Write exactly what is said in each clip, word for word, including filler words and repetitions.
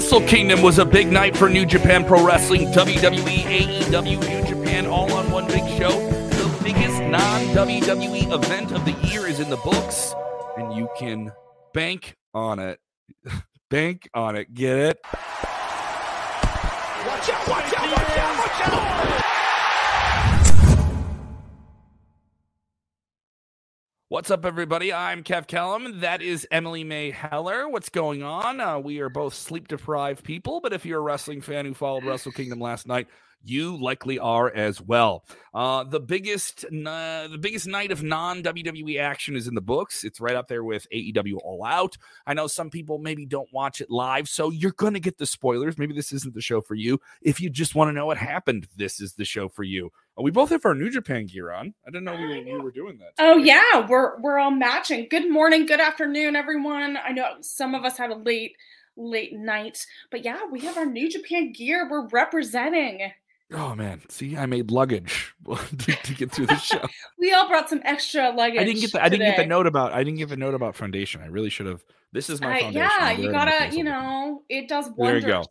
Wrestle Kingdom was a big night for New Japan Pro Wrestling, W W E, A E W, New Japan, all on one big show. The biggest non-W W E event of the year is in the books, and you can bank on it. Bank on it. Get it? Watch out, watch out, watch out, watch out! What's up, everybody? I'm Kev Kellam. That is Emily Mae Heller. What's going on? Uh, we are both sleep-deprived people, but if you're a wrestling fan who followed Wrestle Kingdom last night, you likely are as well. Uh, the biggest uh, the biggest night of non-W W E action is in the books. It's right up there with A E W All Out. I know some people maybe don't watch it live, so you're going to get the spoilers. Maybe this isn't the show for you. If you just want to know what happened, this is the show for you. We both have our New Japan gear on. I didn't know we were, we were doing that. Oh, yeah. We're, we're all matching. Good morning, good afternoon, everyone. I know some of us had a late, late night, but yeah, we have our New Japan gear. We're representing. Oh, man. See, I made luggage to, to get through the show. We all brought some extra luggage. I didn't get the, I didn't get the note about I didn't get the note about foundation. I really should have. This is my uh, foundation. Yeah, you gotta, you know, it does wonders. There you go.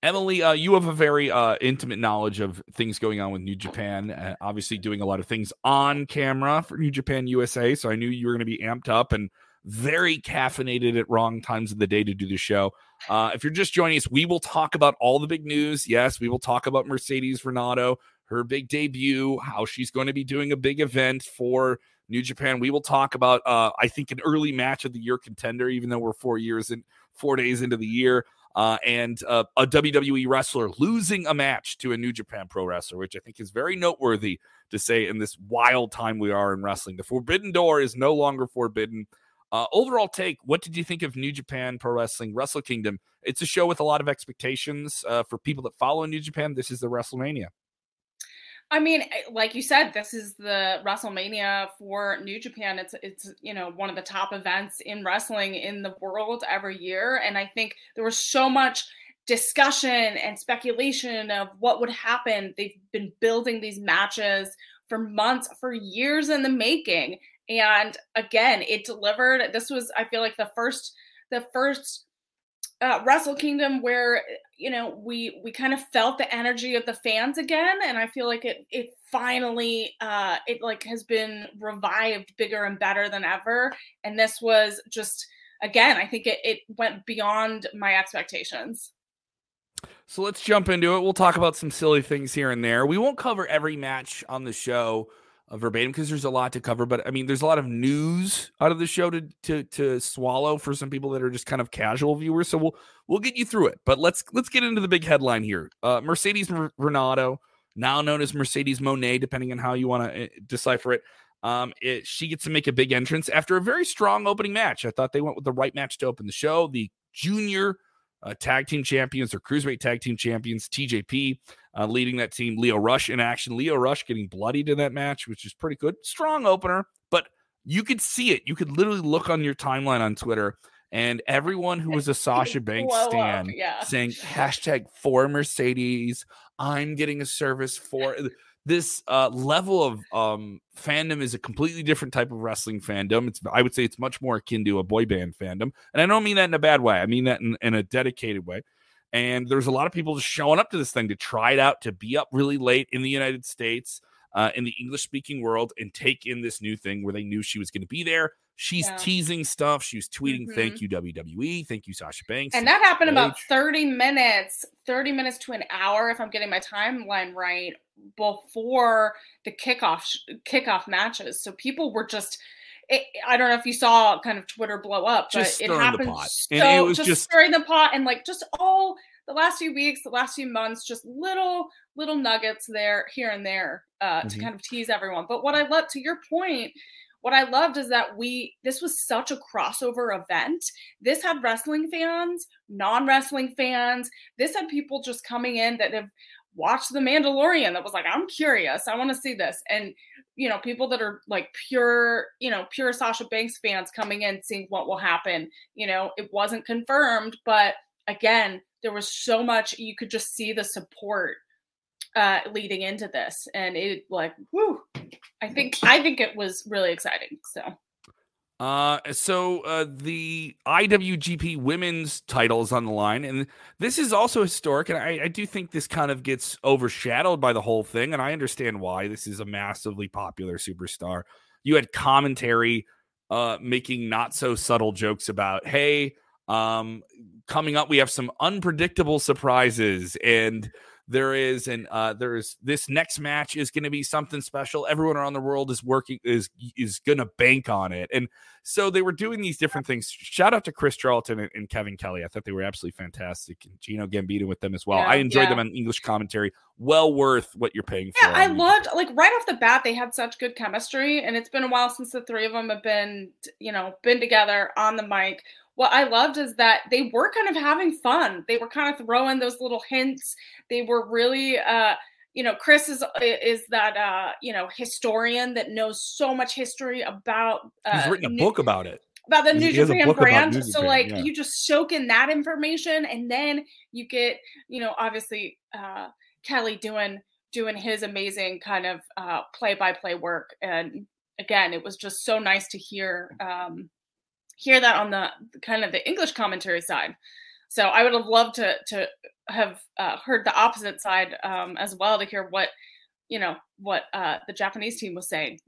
Emily, uh, you have a very uh, intimate knowledge of things going on with New Japan, uh, obviously doing a lot of things on camera for New Japan U S A. So I knew you were going to be amped up and very caffeinated at wrong times of the day to do the show. Uh, if you're just joining us, we will talk about all the big news. Yes, we will talk about Mercedes Moné, her big debut, how she's going to be doing a big event for New Japan. We will talk about, uh, I think, an early match of the year contender, even though we're four years and four days into the year, uh, and uh, a W W E wrestler losing a match to a New Japan pro wrestler, which I think is very noteworthy to say in this wild time we are in wrestling. The forbidden door is no longer forbidden. Uh, overall take, what did you think of New Japan Pro Wrestling Wrestle Kingdom? It's a show with a lot of expectations uh, for people that follow New Japan. This is the WrestleMania. I mean, like you said, this is the WrestleMania for New Japan. It's, it's you know, one of the top events in wrestling in the world every year. And I think there was so much discussion and speculation of what would happen. They've been building these matches for months, for years in the making. And again, it delivered. This was, I feel like, the first, the first uh, Wrestle Kingdom where, you know, we we kind of felt the energy of the fans again, and I feel like it it finally uh, it like has been revived bigger and better than ever. And this was just again, I think it it went beyond my expectations. So let's jump into it. We'll talk about some silly things here and there. We won't cover every match on the show verbatim because there's a lot to cover, but I mean, there's a lot of news out of the show to, to to swallow for some people that are just kind of casual viewers. So we'll we'll get you through it, but let's let's get into the big headline here. Uh, Mercedes Moné, now known as Mercedes Moné, depending on how you want to uh, decipher it, um, it, she gets to make a big entrance after a very strong opening match. I thought they went with the right match to open the show. The junior uh, tag team champions or cruiserweight tag team champions, T J P. Uh, leading that team, Lio Rush in action. Lio Rush getting bloodied in that match, which is pretty good. Strong opener, but you could see it. You could literally look on your timeline on Twitter, and everyone who was a Sasha Banks stan yeah. saying, hashtag for Mercedes, I'm getting a service for... This uh, level of um, fandom is a completely different type of wrestling fandom. It's, I would say it's much more akin to a boy band fandom, and I don't mean that in a bad way. I mean that in, in a dedicated way. And there's a lot of people just showing up to this thing to try it out, to be up really late in the United States, uh, in the English-speaking world, and take in this new thing where they knew she was going to be there. She's yeah. teasing stuff. She was tweeting, mm-hmm. thank you, W W E. Thank you, Sasha Banks. And that happened about thirty minutes, thirty minutes to an hour, if I'm getting my timeline right, before the kickoff kickoff matches. So people were just... It, I don't know if you saw kind of Twitter blow up, but just it happened. So, and it was just, just stirring the pot, and like just all the last few weeks, the last few months, just little little nuggets there, here and there, uh, mm-hmm. to kind of tease everyone. But what I love, to your point, what I loved is that we this was such a crossover event. This had wrestling fans, non-wrestling fans. This had people just coming in that have watched The Mandalorian, that was like, I'm curious, I want to see this. And, you know, people that are like pure, you know, pure Sasha Banks fans coming in, seeing what will happen. You know, it wasn't confirmed, but again, there was so much, you could just see the support uh, leading into this. And it like, whoo, I think, I think it was really exciting. So Uh, so uh, the I W G P women's title is on the line, and this is also historic, and I, I do think this kind of gets overshadowed by the whole thing, and I understand why. This is a massively popular superstar. You had commentary uh, making not-so-subtle jokes about, hey, um, coming up we have some unpredictable surprises, and there is an uh, there is this next match is going to be something special. Everyone around the world is working is is going to bank on it, and so they were doing these different things. Shout out to Chris Charlton and, and Kevin Kelly. I thought they were absolutely fantastic. And Gino Gambita with them as well. Yeah, I enjoyed yeah. them on English commentary. Well worth what you're paying yeah, for. Yeah, I loved like right off the bat they had such good chemistry, and it's been a while since the three of them have been you know been together on the mic. What I loved is that they were kind of having fun. They were kind of throwing those little hints. They were really, uh, you know, Chris is is that, uh, you know, historian that knows so much history about. Uh, He's written a new, book about it. About the New Japan brand. New Japan, so, like, yeah. you just soak in that information. And then you get, you know, obviously uh, Kelly doing, doing his amazing kind of uh, play-by-play work. And, again, it was just so nice to hear um hear that on the kind of the English commentary side. So I would have loved to to have uh, heard the opposite side um, as well, to hear what, you know, what uh, the Japanese team was saying.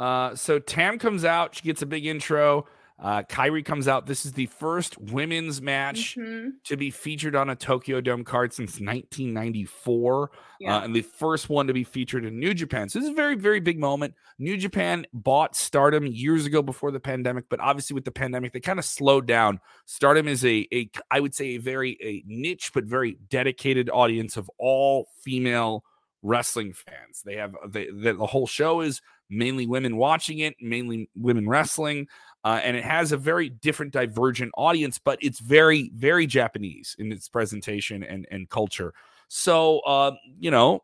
uh, so Tam comes out. She gets a big intro. Uh, Kairi comes out. This is the first women's match mm-hmm. to be featured on a Tokyo Dome card since nineteen ninety-four, yeah. uh, and the first one to be featured in New Japan. So this is a very, very big moment. New Japan bought Stardom years ago before the pandemic, but obviously with the pandemic, they kind of slowed down. Stardom is a, a I would say, a very a niche but very dedicated audience of all female wrestling fans. They have they, they, the whole show is mainly women watching it, mainly women wrestling. Uh, and it has a very different, divergent audience, but it's very, very Japanese in its presentation and, and culture. So, uh, you know,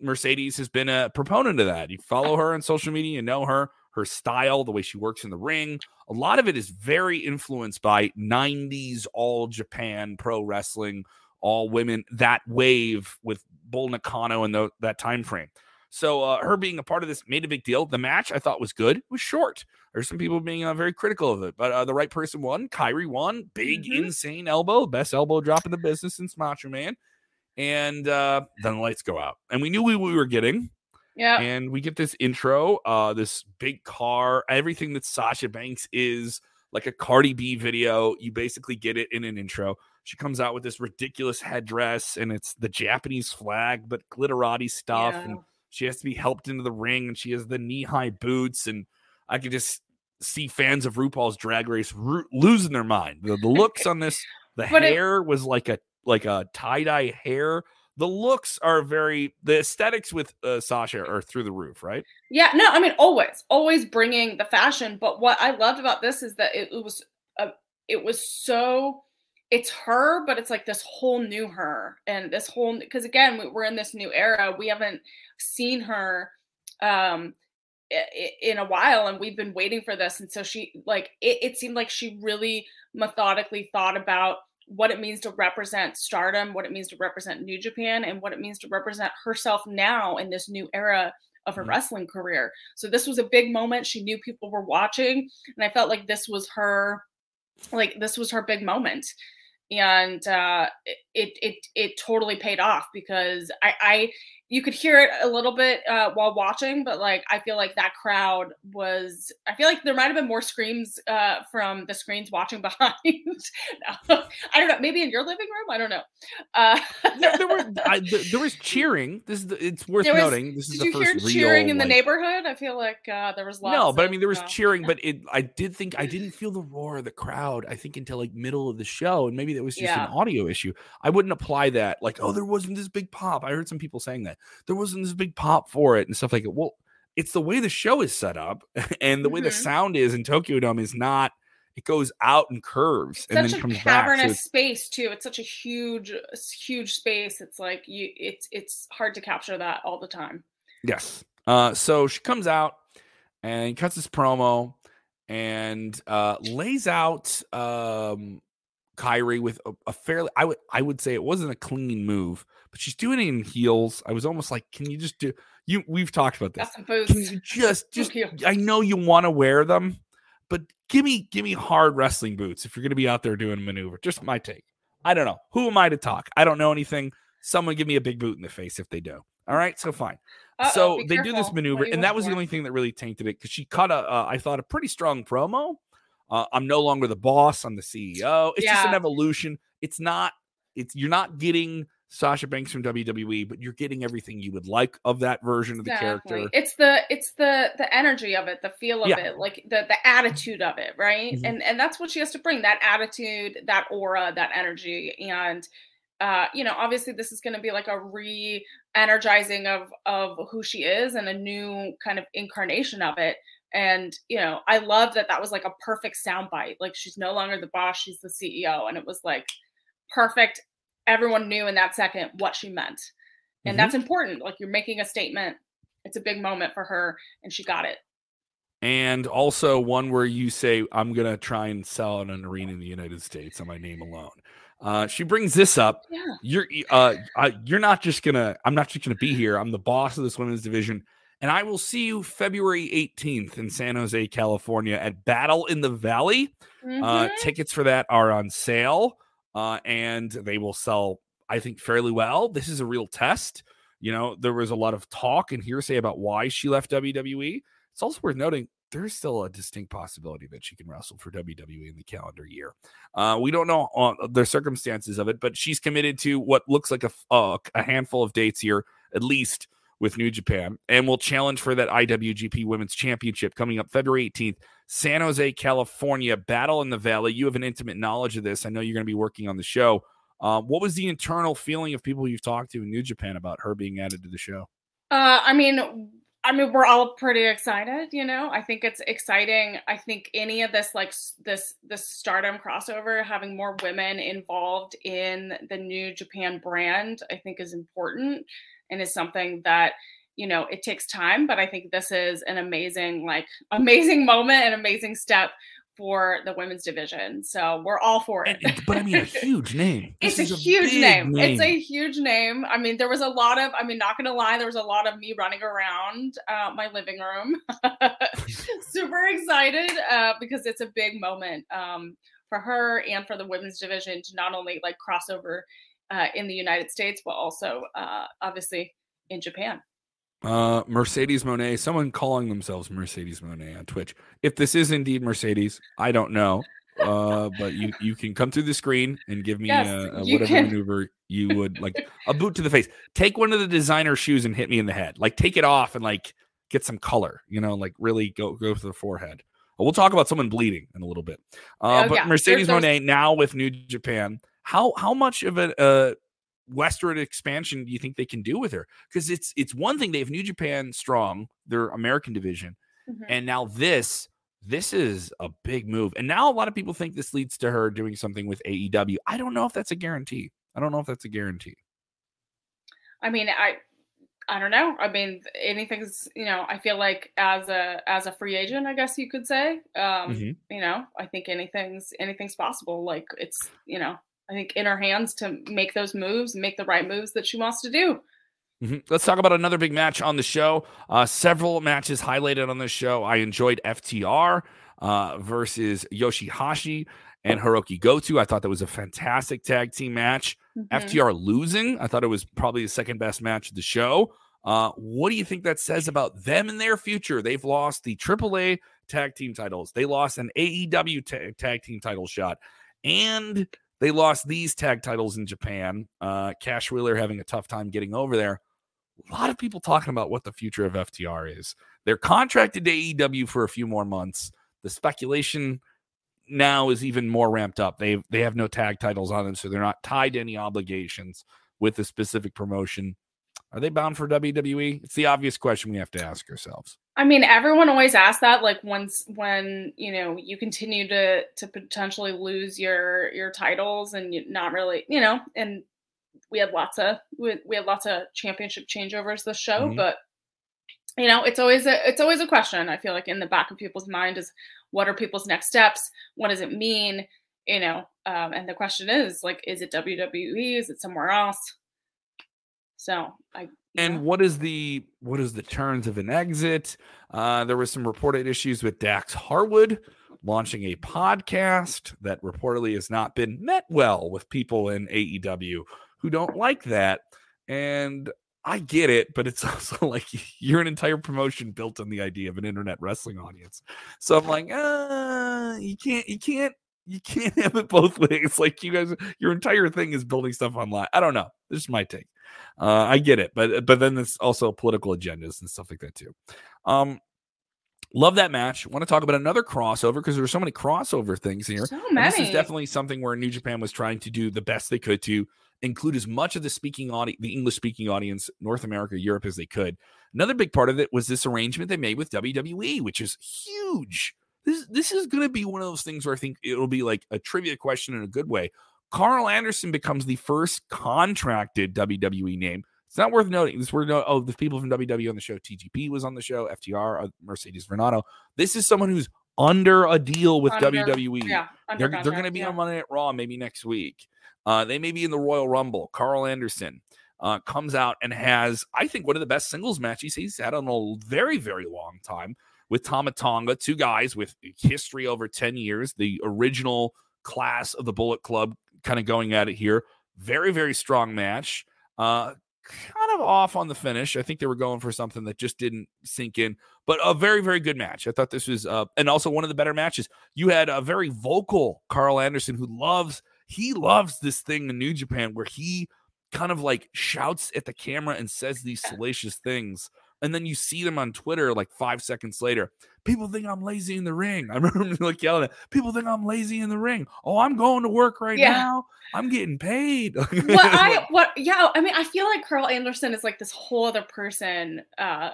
Mercedes has been a proponent of that. You follow her on social media, you know her, her style, the way she works in the ring. A lot of it is very influenced by nineties all Japan pro wrestling, all women, that wave with Bull Nakano and the, that time frame. So uh, her being a part of this made a big deal. The match I thought was good. It was short. There's some people being uh, very critical of it, but uh, the right person won. Kairi won. Big, mm-hmm. insane elbow. Best elbow drop in the business since Macho Man. And uh, then the lights go out. And we knew what we were getting. Yeah. And we get this intro, uh, this big car, everything that Sasha Banks is, like a Cardi B video. You basically get it in an intro. She comes out with this ridiculous headdress, and it's the Japanese flag, but glitterati stuff. Yeah. And she has to be helped into the ring, and she has the knee-high boots, and I could just see fans of RuPaul's Drag Race ro- losing their mind. The, the looks on this, the but hair it, was like a like a tie-dye hair. The looks are very the aesthetics with uh, Sasha are through the roof, right? Yeah, no, I mean always, always bringing the fashion. But what I loved about this is that it, it was a, it was so. It's her, but it's like this whole new her and this whole, because again, we're in this new era. We haven't seen her um, in a while, and we've been waiting for this. And so she like, it, it seemed like she really methodically thought about what it means to represent Stardom, what it means to represent New Japan, and what it means to represent herself now in this new era of her mm-hmm. wrestling career. So this was a big moment. She knew people were watching, and I felt like this was her, like this was her big moment. And uh, it it it totally paid off, because I, I you could hear it a little bit uh, while watching, but like I feel like that crowd was I feel like there might have been more screams uh, from the screens watching behind. I don't know, maybe in your living room. I don't know. Uh, there, there were I, there was cheering. This is the, it's worth was, noting. This is did the you first hear cheering real, in like, the neighborhood? I feel like uh, there was lots no, but of, I mean there was uh, cheering, but it I did think I didn't feel the roar of the crowd. I think until like middle of the show, and maybe that. It was just yeah. an audio issue. I wouldn't apply that. Like, oh, there wasn't this big pop. I heard some people saying that there wasn't this big pop for it and stuff like it. Well, it's the way the show is set up and the mm-hmm. way the sound is in Tokyo Dome is not. It goes out and curves it's and then comes back. Such a cavernous so space too. It's such a huge, huge space. It's like you. It's it's hard to capture that all the time. Yes. Uh, so she comes out and cuts this promo and uh, lays out. Um, Kairi with a, a fairly, I would I would say it wasn't a clean move, but she's doing it in heels. I was almost like, can you just do you? We've talked about this. Can you just, just I know you want to wear them, but give me give me hard wrestling boots if you're going to be out there doing a maneuver. Just my take. I don't know. Who am I to talk? I don't know anything. Someone give me a big boot in the face if they do. All right, so fine. Uh-oh, so they careful. do this maneuver, and that was for? the only thing that really tainted it, because she cut a, uh, I thought, a pretty strong promo. Uh, I'm no longer the boss. I'm the C E O. It's yeah. just an evolution. It's not. It's you're not getting Sasha Banks from W W E, but you're getting everything you would like of that version of the exactly. character. It's the it's the the energy of it, the feel of yeah. it, like the the attitude of it, right? Mm-hmm. And and that's what she has to bring: that attitude, that aura, that energy, and. Uh, you know, obviously this is going to be like a re-energizing of, of who she is and a new kind of incarnation of it. And, you know, I love that that was like a perfect soundbite. Like, she's no longer the boss, she's the C E O. And it was like perfect. Everyone knew in that second what she meant. And mm-hmm. that's important. Like, you're making a statement. It's a big moment for her, and she got it. And also one where you say, I'm going to try and sell an arena in the United States on my name alone. Uh, she brings this up. Yeah. You're uh, I, you're not just gonna. I'm not just gonna be here. I'm the boss of this women's division, and I will see you February eighteenth in San Jose, California, at Battle in the Valley. Mm-hmm. Uh, tickets for that are on sale, uh, and they will sell, I think, fairly well. This is a real test. You know, there was a lot of talk and hearsay about why she left W W E. It's also worth noting, there's still a distinct possibility that she can wrestle for W W E in the calendar year. Uh, we don't know uh, the circumstances of it, but she's committed to what looks like a, uh, a handful of dates here, at least with New Japan, and will challenge for that I W G P Women's Championship coming up February eighteenth, San Jose, California, Battle in the Valley. You have an intimate knowledge of this. I know you're going to be working on the show. Uh, what was the internal feeling of people you've talked to in New Japan about her being added to the show? Uh, I mean... I mean, we're all pretty excited, you know, I think it's exciting. I think any of this, like this, this Stardom crossover, having more women involved in the New Japan brand, I think is important and is something that, you know, it takes time, but I think this is an amazing, like amazing moment, an amazing step for the women's division. So we're all for it. And, but I mean, a huge name. This it's a, a huge name. name. It's a huge name. I mean, there was a lot of, I mean, not going to lie, there was a lot of me running around uh, my living room. Super excited uh, because it's a big moment um, for her and for the women's division to not only like crossover uh, in the United States, but also uh, obviously in Japan. Uh, Mercedes Moné, someone calling themselves Mercedes Moné on Twitch. If this is indeed Mercedes, I don't know. Uh, but you, you can come through the screen and give me yes, a, a whatever can. maneuver you would like, a boot to the face. Take one of the designer shoes and hit me in the head. Like, take it off and like get some color, you know, like really go, go for the forehead. We'll talk about someone bleeding in a little bit. Uh, oh, but yeah. Mercedes Moné now with New Japan. How, how much of a, uh, westward expansion do you think they can do with her? Because it's it's one thing they have New Japan Strong, their American division, mm-hmm. and now this this is a big move. And now a lot of people think this leads to her doing something with A E W. I don't know if that's a guarantee. I don't know if that's a guarantee. I mean, I I don't know. I mean, anything's, you know, I feel like as a as a free agent, I guess you could say, um, mm-hmm. you know, I think anything's anything's possible. Like, it's, you know, I think in her hands to make those moves, make the right moves that she wants to do. Mm-hmm. Let's talk about another big match on the show. Uh, several matches highlighted on this show. I enjoyed F T R uh, versus Yoshihashi and Hiroki Goto. I thought that was a fantastic tag team match. Mm-hmm. F T R losing. I thought it was probably the second best match of the show. Uh, what do you think that says about them and their future? They've lost the triple A tag team titles. They lost an A E W ta- tag team title shot. And they lost these tag titles in Japan. Uh, Cash Wheeler having a tough time getting over there. A lot of people talking about what the future of F T R is. They're contracted to A E W for a few more months. The speculation now is even more ramped up. They they have no tag titles on them, so they're not tied to any obligations with a specific promotion. Are they bound for W W E? It's the obvious question we have to ask ourselves. I mean, everyone always asks that, like, once when, you know, you continue to to potentially lose your your titles and you not really, you know, and we had lots of we, we had lots of championship changeovers this show, mm-hmm. but you know, it's always a it's always a question, I feel like, in the back of people's mind is, what are people's next steps? What does it mean? You know, um, and the question is, like, is it W W E? Is it somewhere else? So I and know. what is the what is the turns of an exit? Uh, there was some reported issues with Dax Harwood, launching a podcast that reportedly has not been met well with people in A E W who don't like that. And I get it, but it's also like you're an entire promotion built on the idea of an internet wrestling audience. So I'm like, uh, you can't, you can't, you can't have it both ways. Like you guys, your entire thing is building stuff online. I don't know. This is my take. Uh, I get it. But, but then there's also political agendas and stuff like that too. Um, Love that match. Want to talk about another crossover because there were so many crossover things here. So many. This is definitely something where New Japan was trying to do the best they could to include as much of the speaking audi- the English-speaking audience, North America, Europe, as they could. Another big part of it was this arrangement they made with W W E, which is huge. This, this is going to be one of those things where I think it'll be like a trivia question in a good way. Carl Anderson becomes the first contracted W W E name. It's not worth noting. This we're no, oh, the people from W W E on the show. T G P was on the show. F T R, Mercedes Moné. This is someone who's under a deal with under, W W E. Yeah, they're contract, they're going to be yeah. on Monday Night Raw maybe next week. Uh, they may be in the Royal Rumble. Carl Anderson uh, comes out and has, I think, one of the best singles matches he's had in a very, very long time with Tama Tonga. Two guys with history over ten years. The original class of the Bullet Club kind of going at it here. Very, very strong match. Uh, Kind of off on the finish. I think they were going for something that just didn't sink in, but a very, very good match. I thought this was, uh, and also one of the better matches. You had a very vocal Carl Anderson who loves, he loves this thing in New Japan where he kind of like shouts at the camera and says these salacious things. And then you see them on Twitter like five seconds later. People think I'm lazy in the ring. I remember him like yelling at people think I'm lazy in the ring. Oh, I'm going to work right yeah. now. I'm getting paid. What I what yeah, I mean, I feel like Carl Anderson is like this whole other person. Uh,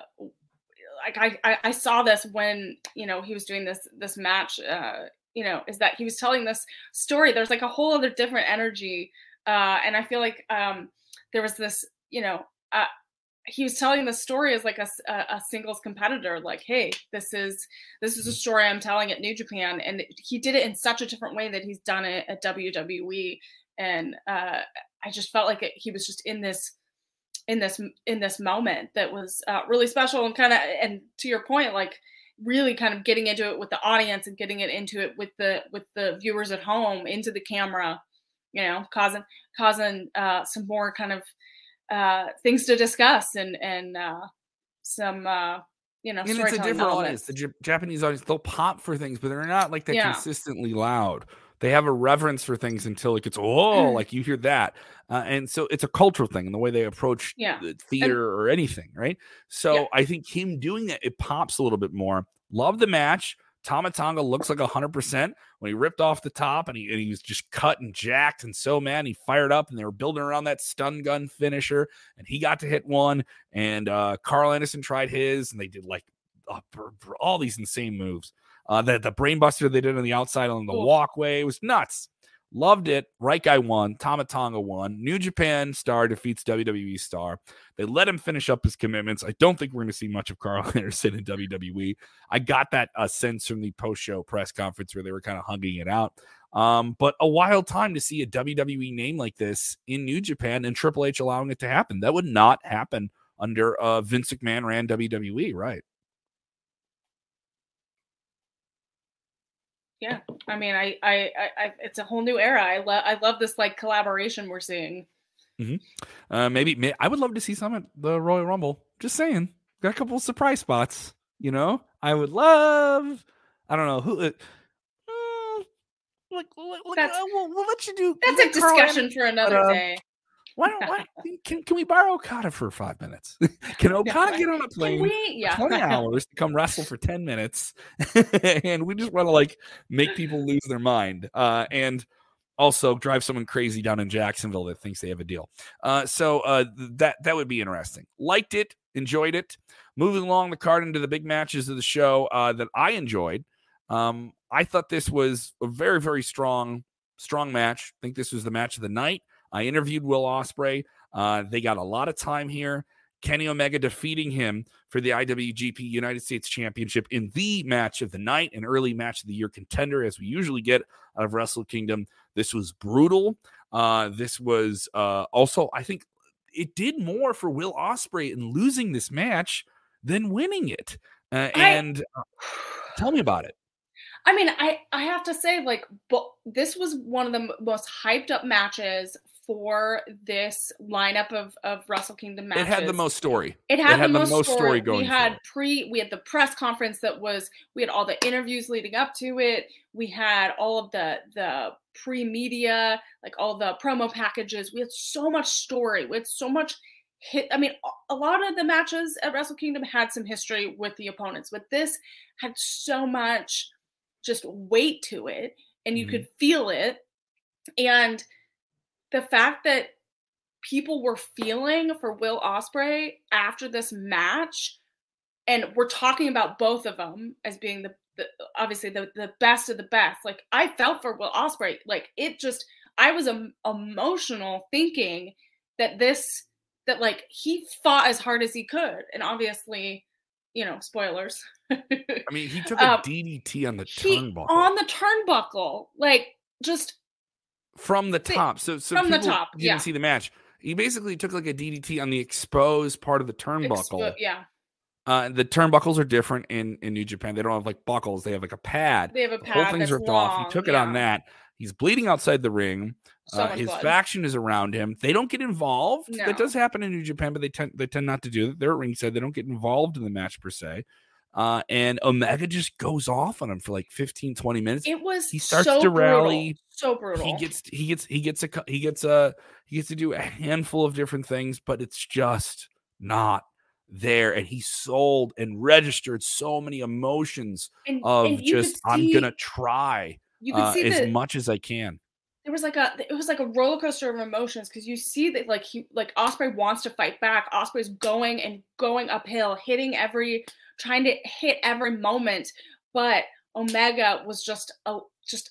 like I, I I saw this when you know he was doing this this match. Uh, you know, is that he was telling this story? There's like a whole other different energy, uh, and I feel like um, there was this you know. Uh, He was telling the story as like a, a singles competitor, like, hey, this is this is a story I'm telling at New Japan. And he did it in such a different way that he's done it at W W E. And uh, I just felt like it, he was just in this in this in this moment that was uh, really special and kind of and to your point, like really kind of getting into it with the audience and getting it into it with the with the viewers at home into the camera, you know, causing causing uh, some more kind of. Uh, things to discuss and and uh, some uh, you know. And it's a different audience. The J- Japanese audience, they'll pop for things, but they're not like that yeah. consistently loud. They have a reverence for things until it gets oh, like you hear that, uh, and so it's a cultural thing in the way they approach yeah. the theater and, or anything, right? So yeah. I think him doing that, it pops a little bit more. Love the match. Tama Tonga looks like one hundred percent when he ripped off the top and he, and he was just cut and jacked and so mad. He fired up and they were building around that stun gun finisher and he got to hit one and uh, Carl Anderson tried his and they did like uh, all these insane moves. Uh, the, the brain buster they did on the outside on the cool. walkway was nuts. Loved it. Right guy won. Tama Tonga won. New Japan star defeats W W E star. They let him finish up his commitments. I don't think we're going to see much of Carl Anderson in W W E. I got that uh, sense from the post-show press conference where they were kind of hugging it out. Um, but a wild time to see a W W E name like this in New Japan and Triple H allowing it to happen. That would not happen under uh, Vince McMahon ran W W E, right? Yeah, I mean, I, I, I, it's a whole new era. I love, I love this like collaboration we're seeing. Mm-hmm. Uh, maybe may- I would love to see some at the Royal Rumble. Just saying, got a couple of surprise spots. You know, I would love. I don't know who. Uh, uh, like, like uh, we'll, we'll let you do. That's a discussion Anderson, for another but, uh, day. Why don't why, can can we borrow Okada for five minutes? Can Okada yeah, get on a plane we, yeah. for twenty hours to come wrestle for ten minutes? And we just want to like make people lose their mind uh, and also drive someone crazy down in Jacksonville that thinks they have a deal. Uh, so uh, that that would be interesting. Liked it, enjoyed it. Moving along the card into the big matches of the show uh, that I enjoyed. Um, I thought this was a very very strong strong match. I think this was the match of the night. I interviewed Will Ospreay. Uh, they got a lot of time here. Kenny Omega defeating him for the I W G P United States Championship in the match of the night, an early match of the year contender, as we usually get out of Wrestle Kingdom. This was brutal. Uh, this was uh, also, I think, it did more for Will Ospreay in losing this match than winning it. Uh, and I, uh, tell me about it. I mean, I, I have to say, like, bo- this was one of the most hyped up matches for this lineup of, of Wrestle Kingdom matches. It had the most story. It had, it had the, the most, most story going. We had it. pre, we had the press conference that was, we had all the interviews leading up to it. We had all of the, the pre-media, like all the promo packages. We had so much story. We had so much hit. I mean, a lot of the matches at Wrestle Kingdom had some history with the opponents, but this had so much just weight to it, and you mm-hmm. could feel it. And the fact that people were feeling for Will Ospreay after this match, and we're talking about both of them as being the, the obviously the, the best of the best. Like, I felt for Will Ospreay. Like, it just, I was um, emotional thinking that this, that like he fought as hard as he could. And obviously, you know, spoilers. I mean, he took a um, D D T on the turnbuckle. On the turnbuckle. Like, just. From the top. So, so from the top, didn't yeah. see the match. He basically took like a D D T on the exposed part of the turnbuckle. Expo- yeah. Uh, the turnbuckles are different in, in New Japan. They don't have like buckles. They have like a pad. They have a pad. The whole thing's ripped off. He took yeah. it on that. He's bleeding outside the ring. So uh, his blood. faction is around him. They don't get involved. No. That does happen in New Japan, but they tend, they tend not to do that. They're at ringside. They don't get involved in the match per se. Uh, and Omega just goes off on him for like fifteen, twenty minutes. It was he starts so to rally. Brutal. So brutal. He gets he gets he gets a he gets a he gets to do a handful of different things, but it's just not there. And he sold and registered so many emotions and, of and just see, I'm gonna try you uh, see as the, much as I can. There was like a it was like a roller coaster of emotions, because you see that like he like Ospreay wants to fight back. Ospreay's going and going uphill, hitting every. Trying to hit every moment, but Omega was just a, just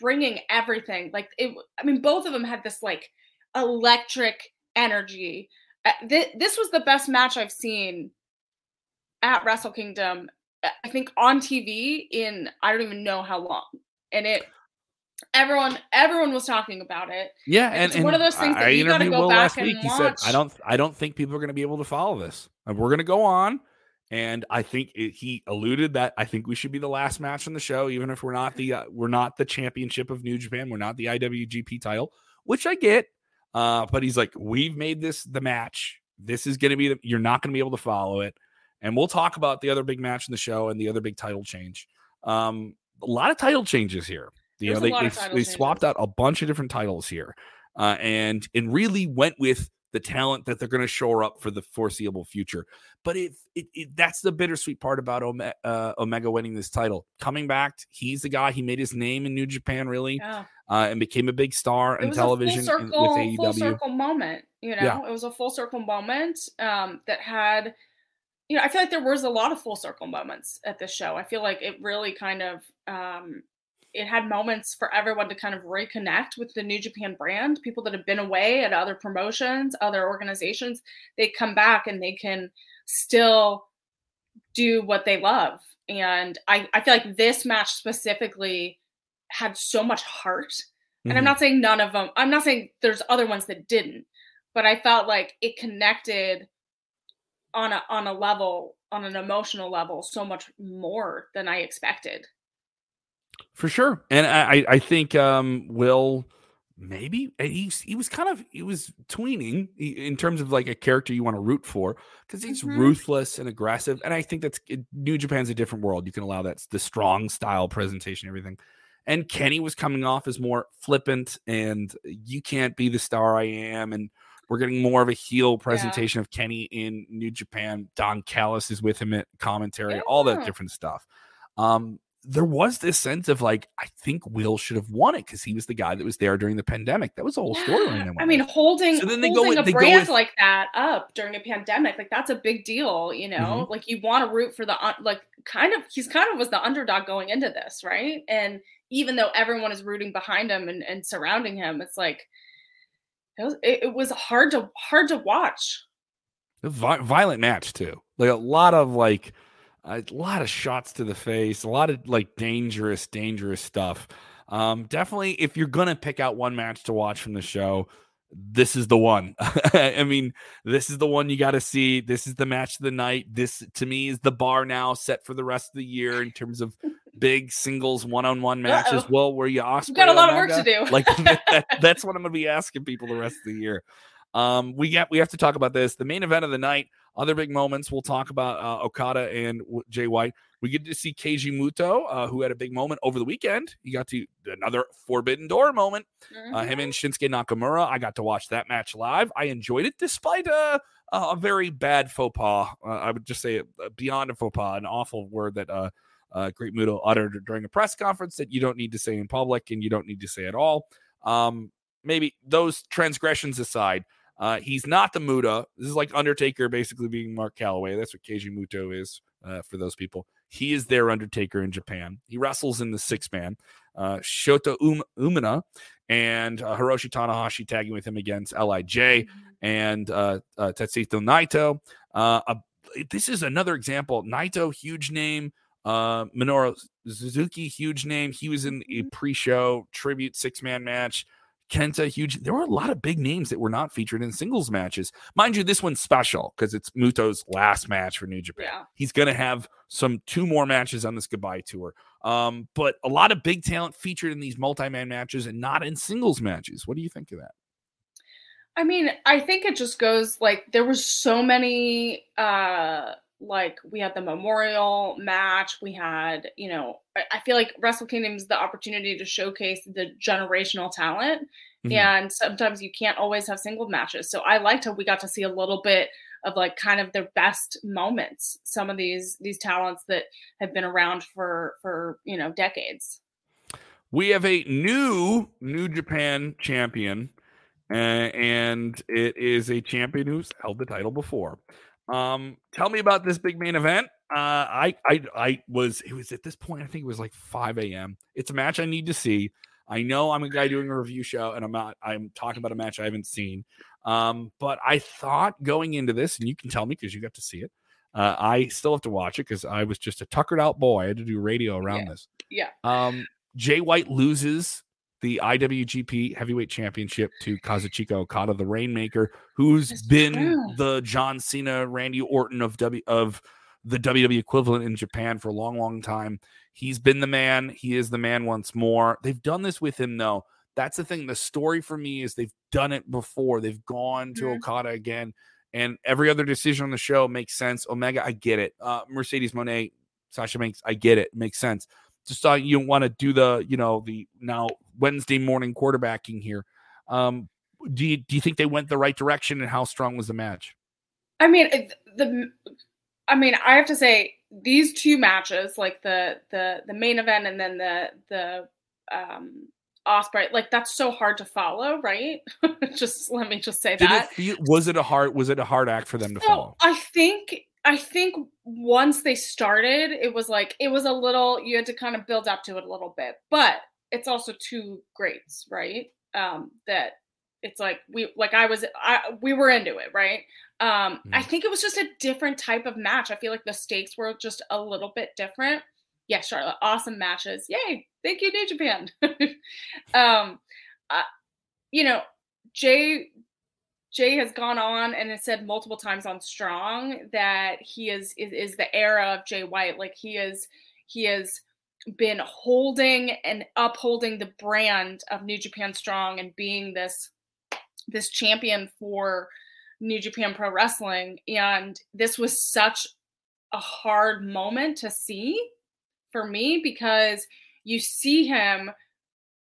bringing everything. Like it, I mean, both of them had this like electric energy. Uh, th- this was the best match I've seen at Wrestle Kingdom, I think, on T V in I don't even know how long. And it, everyone, everyone was talking about it. Yeah, and, and it's and one of those things that I you got to go Will back and week. watch. He said, I don't, I don't think people are going to be able to follow this, and we're going to go on. And I think it, he alluded that I think we should be the last match on the show, even if we're not the uh, we're not the championship of New Japan, we're not the I W G P title, which I get. Uh, but he's like, we've made this the match. This is going to be the, you're not going to be able to follow it. And we'll talk about the other big match in the show and the other big title change. Um, a lot of title changes here. You There's know, they they, they swapped out a bunch of different titles here, uh, and and really went with the talent that they're going to shore up for the foreseeable future. But it, it, it that's the bittersweet part about Omega, uh, Omega winning this title. Coming back, he's the guy. He made his name in New Japan, really, yeah. uh, and became a big star on television full circle, in, with A E W. It was a full circle moment. You know, yeah. It was a full circle moment um, that had, you know, I feel like there was a lot of full circle moments at this show. I feel like it really kind of, um, it had moments for everyone to kind of reconnect with the New Japan brand. People that have been away at other promotions, other organizations, they come back and they can still do what they love. And I, I feel like this match specifically had so much heart. And mm-hmm. I'm not saying none of them, I'm not saying there's other ones that didn't, but I felt like it connected on a, on a level, on an emotional level, so much more than I expected. For sure. And I, I think um, Will, maybe, he, he was kind of, he was tweening in terms of like a character you want to root for, because he's mm-hmm. ruthless and aggressive. And I think that's, it, New Japan's a different world. You can allow that, the strong style presentation, everything. And Kenny was coming off as more flippant and you can't be the star I am. And we're getting more of a heel presentation yeah. of Kenny in New Japan. Don Callis is with him at commentary, yeah. all that different stuff. Um, There was this sense of like, I think Will should have won it because he was the guy that was there during the pandemic. That was the whole storyline. Yeah. I mean, holding, so then they holding go with, a they brand go with, like that up during a pandemic, like that's a big deal, you know, mm-hmm. like you want to root for the, like kind of, he's kind of was the underdog going into this, right? And even though everyone is rooting behind him and, and surrounding him, it's like, it was, it, it was hard to, hard to watch. A violent match too. Like a lot of like, a lot of shots to the face, a lot of like dangerous, dangerous stuff. Um, definitely, if you're going to pick out one match to watch from the show, this is the one. I mean, this is the one you got to see. This is the match of the night. This, to me, is the bar now set for the rest of the year in terms of big singles one-on-one matches. Uh-oh. Well, were you Ospreay? We've got a lot of work guy? to do. Like that, that, that's what I'm going to be asking people the rest of the year. Um, we got we have to talk about this. The main event of the night. Other big moments. We'll talk about uh, Okada and Jay White. We get to see Keiji Muto, uh, who had a big moment over the weekend. He got to another Forbidden Door moment. Mm-hmm. Uh, him and Shinsuke Nakamura. I got to watch that match live. I enjoyed it despite a, a very bad faux pas. Uh, I would just say beyond a faux pas, an awful word that uh, uh, Great Muto uttered during a press conference that you don't need to say in public and you don't need to say at all. Um, maybe those transgressions aside, Uh, he's not the Muta. This is like Undertaker basically being Mark Calloway. That's what Keiji Muto is uh, for those people. He is their Undertaker in Japan. He wrestles in the six-man. Uh, Shota um- Umino and uh, Hiroshi Tanahashi tagging with him against L I J and uh, uh, Tetsuya Naito. Uh, a, this is another example. Naito, huge name. Uh, Minoru Suzuki, huge name. He was in a pre-show tribute six-man match. Kenta, huge. There were a lot of big names that were not featured in singles matches. Mind you, this one's special because it's Muto's last match for New Japan. Yeah. He's going to have some two more matches on this goodbye tour. Um, but a lot of big talent featured in these multi-man matches and not in singles matches. What do you think of that? I mean, I think it just goes like there were so many, uh, like we had the memorial match. We had, you know, I feel like Wrestle Kingdom is the opportunity to showcase the generational talent. Mm-hmm. And sometimes you can't always have single matches. So I liked how we got to see a little bit of like kind of their best moments. Some of these, these talents that have been around for, for, you know, decades. We have a new New Japan champion uh, and it is a champion who's held the title before. Um, tell me about this big main event. Uh, I, I, I was, it was at this point, I think it was like five a.m. It's a match I need to see. I know I'm a guy doing a review show and I'm not, I'm talking about a match I haven't seen. Um, but I thought going into this, and you can tell me cause you got to see it. Uh, I still have to watch it cause I was just a tuckered out boy. I had to do radio around yeah. this. Yeah. Um, Jay White loses the I W G P Heavyweight Championship to Kazuchika Okada, the Rainmaker, who's That's been true. the John Cena, Randy Orton of W of the W W E equivalent in Japan for a long, long time. He's been the man. He is the man once more. They've done this with him, though. That's the thing. The story for me is they've done it before. They've gone to mm-hmm. Okada again, and every other decision on the show makes sense. Omega, I get it. Uh, Mercedes Moné, Sasha Banks, I get it. It makes sense. Just thought you want to do the, you know, the now Wednesday morning quarterbacking here. Um, do you do you think they went the right direction, and how strong was the match? I mean, the, I mean, I have to say these two matches, like the the the main event and then the the um, Ospreay, like that's so hard to follow, right? just let me just say Did that. It, was it a hard was it a hard act for them to so, follow? I think. I think once they started, it was like, it was a little, you had to kind of build up to it a little bit, but it's also two greats, right? Um, that it's like, we, like I was, I, we were into it. Right. Um, mm-hmm. I think it was just a different type of match. I feel like the stakes were just a little bit different. Yeah. Charlotte, awesome matches. Yay. Thank you, New Japan. um, uh, you know, Jay, Jay has gone on and has said multiple times on Strong that he is, is, is the era of Jay White. Like he is, he has been holding and upholding the brand of New Japan Strong and being this, this champion for New Japan Pro Wrestling. And this was such a hard moment to see for me because you see him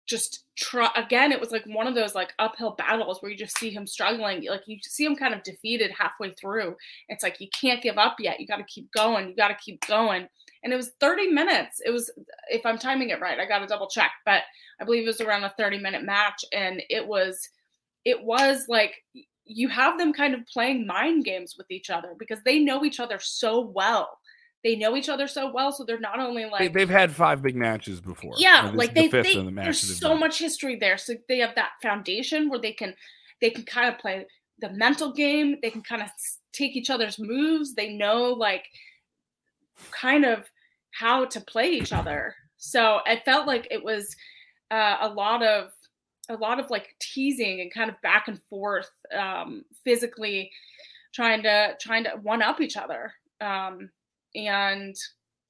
just try again. It was like one of those like uphill battles where you just see him struggling. Like you see him kind of defeated halfway through. It's like, you can't give up yet. You got to keep going. You got to keep going. And it was thirty minutes. It was, if I'm timing it right, I got to double check, but I believe it was around a thirty minute match. And it was, it was like, you have them kind of playing mind games with each other because they know each other so well. They know each other so well, so they're not only like... They've had five big matches before. Yeah, like they, the they, the there's so much history there. So they have that foundation where they can they can kind of play the mental game. They can kind of take each other's moves. They know like kind of how to play each other. So I felt like it was uh, a lot of a lot of like teasing and kind of back and forth um, physically trying to, trying to one-up each other. Um And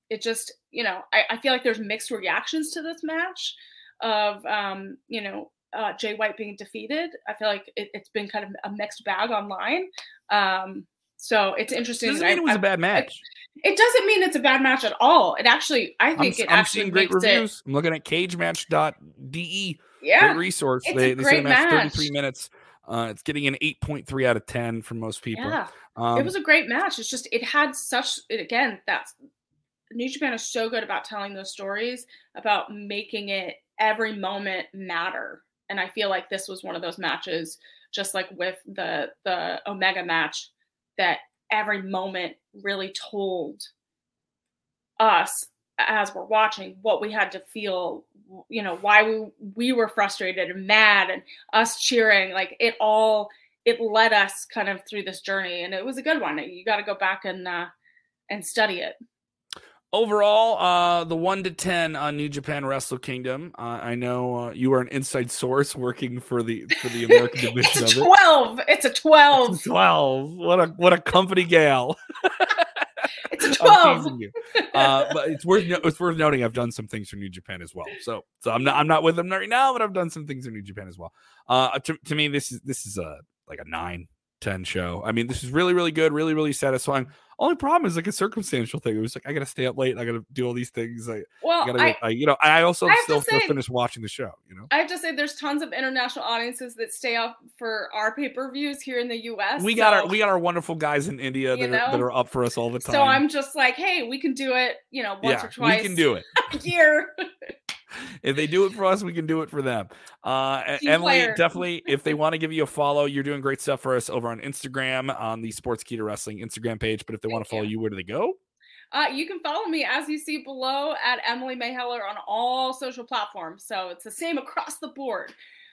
it just, you know, I, I feel like there's mixed reactions to this match of, um, you know, uh, Jay White being defeated. I feel like it, it's been kind of a mixed bag online. Um, so it's interesting. It doesn't mean I, it was I, a bad match. It, it doesn't mean it's a bad match at all. It actually, I think I'm, it I'm actually seeing great reviews. It, I'm looking at cage match dot d e. Yeah. Great resource. It's they a they great say the match, match. thirty-three minutes. Uh, it's getting an eight point three out of ten from most people. Yeah. Um, it was a great match. It's just, it had such, it, again, that's, New Japan is so good about telling those stories, about making it every moment matter. And I feel like this was one of those matches, just like with the the Omega match, that every moment really told us as we're watching what we had to feel, you know, why we, we were frustrated and mad and us cheering. Like it all, it led us kind of through this journey, and it was a good one. You got to go back and uh, and study it. Overall, uh, the one to ten on New Japan Wrestle Kingdom. Uh, I know uh, you are an inside source working for the for the American division. It's a twelve. Of it. It's a twelve. It's a twelve. What a what a company gal. It's a twelve. Uh, but it's worth it's worth noting. I've done some things for New Japan as well. So so I'm not I'm not with them right now, but I've done some things in New Japan as well. Uh, to, to me, this is this is a like a nine. ten show. I mean, this is really, really good, really, really satisfying. Only problem is like a circumstantial thing. It was like, I gotta stay up late, I gotta do all these things. I, well, I gotta, I, I, you know, I also I still say, finish watching the show. You know, I have to say, there's tons of international audiences that stay up for our pay per views here in the U S. We so, got our, we got our wonderful guys in India that, you know, are, that are up for us all the time. So I'm just like, hey, we can do it. You know, once yeah, or twice. We can do it. Year. If they do it for us, we can do it for them. Uh, Team Emily, player. Definitely, if they want to give you a follow, you're doing great stuff for us over on Instagram, on the Sports Keto Wrestling Instagram page. But if they Thank want to follow you. you, where do they go? Uh, you can follow me, as you see below, at Emily Mae Heller on all social platforms. So it's the same across the board.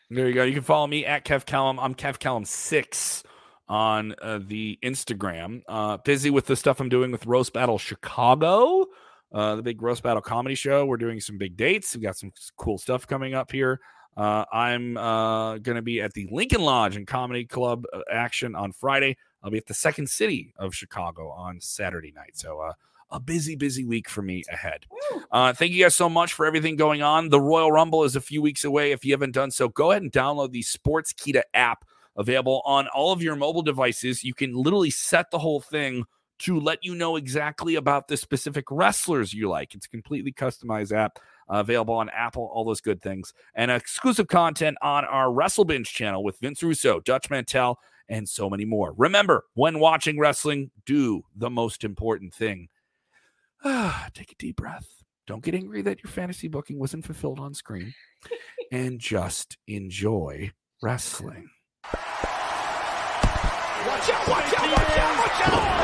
There you go. You can follow me at Kev Kellam. I'm Kev Kellam six on uh, the Instagram. Uh, busy with the stuff I'm doing with Roast Battle Chicago. Uh, the big Roast Battle comedy show. We're doing some big dates. We've got some cool stuff coming up here. Uh, I'm uh, going to be at the Lincoln Lodge and Comedy Club action on Friday. I'll be at the Second City of Chicago on Saturday night. So uh, a busy, busy week for me ahead. Uh, thank you guys so much for everything going on. The Royal Rumble is a few weeks away. If you haven't done so, go ahead and download the Sports Kita app, available on all of your mobile devices. You can literally set the whole thing to let you know exactly about the specific wrestlers you like. It's a completely customized app, uh, available on Apple, all those good things. And exclusive content on our WrestleBinge channel with Vince Russo, Dutch Mantel, and so many more. Remember, when watching wrestling, do the most important thing. Ah, take a deep breath. Don't get angry that your fantasy booking wasn't fulfilled on screen. And just enjoy wrestling. Watch out, watch out, watch out, watch out!